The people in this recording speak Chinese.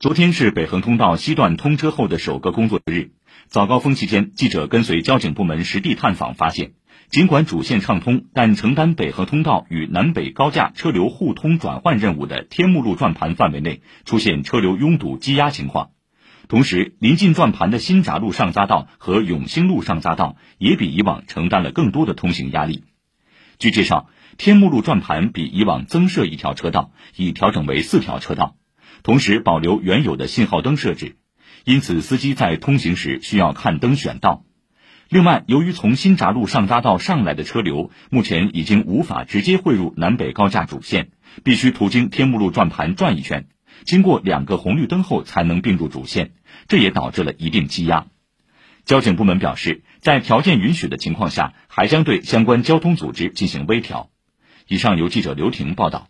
昨天是北横通道西段通车后的首个工作日，早高峰期间，记者跟随交警部门实地探访发现，尽管主线畅通，但承担北横通道与南北高架车流互通转换任务的天目路转盘范围内出现车流拥堵积压情况。同时，临近转盘的新闸路上匝道和永兴路上匝道也比以往承担了更多的通行压力。据介绍，天目路转盘比以往增设一条车道，已调整为4条车道，同时保留原有的信号灯设置，因此司机在通行时需要看灯选道。另外，由于从新闸路上匝道上来的车流目前已经无法直接汇入南北高架主线，必须途经天目路转盘转一圈，经过2个红绿灯后才能并入主线，这也导致了一定积压。交警部门表示，在条件允许的情况下，还将对相关交通组织进行微调。以上由记者刘婷报道。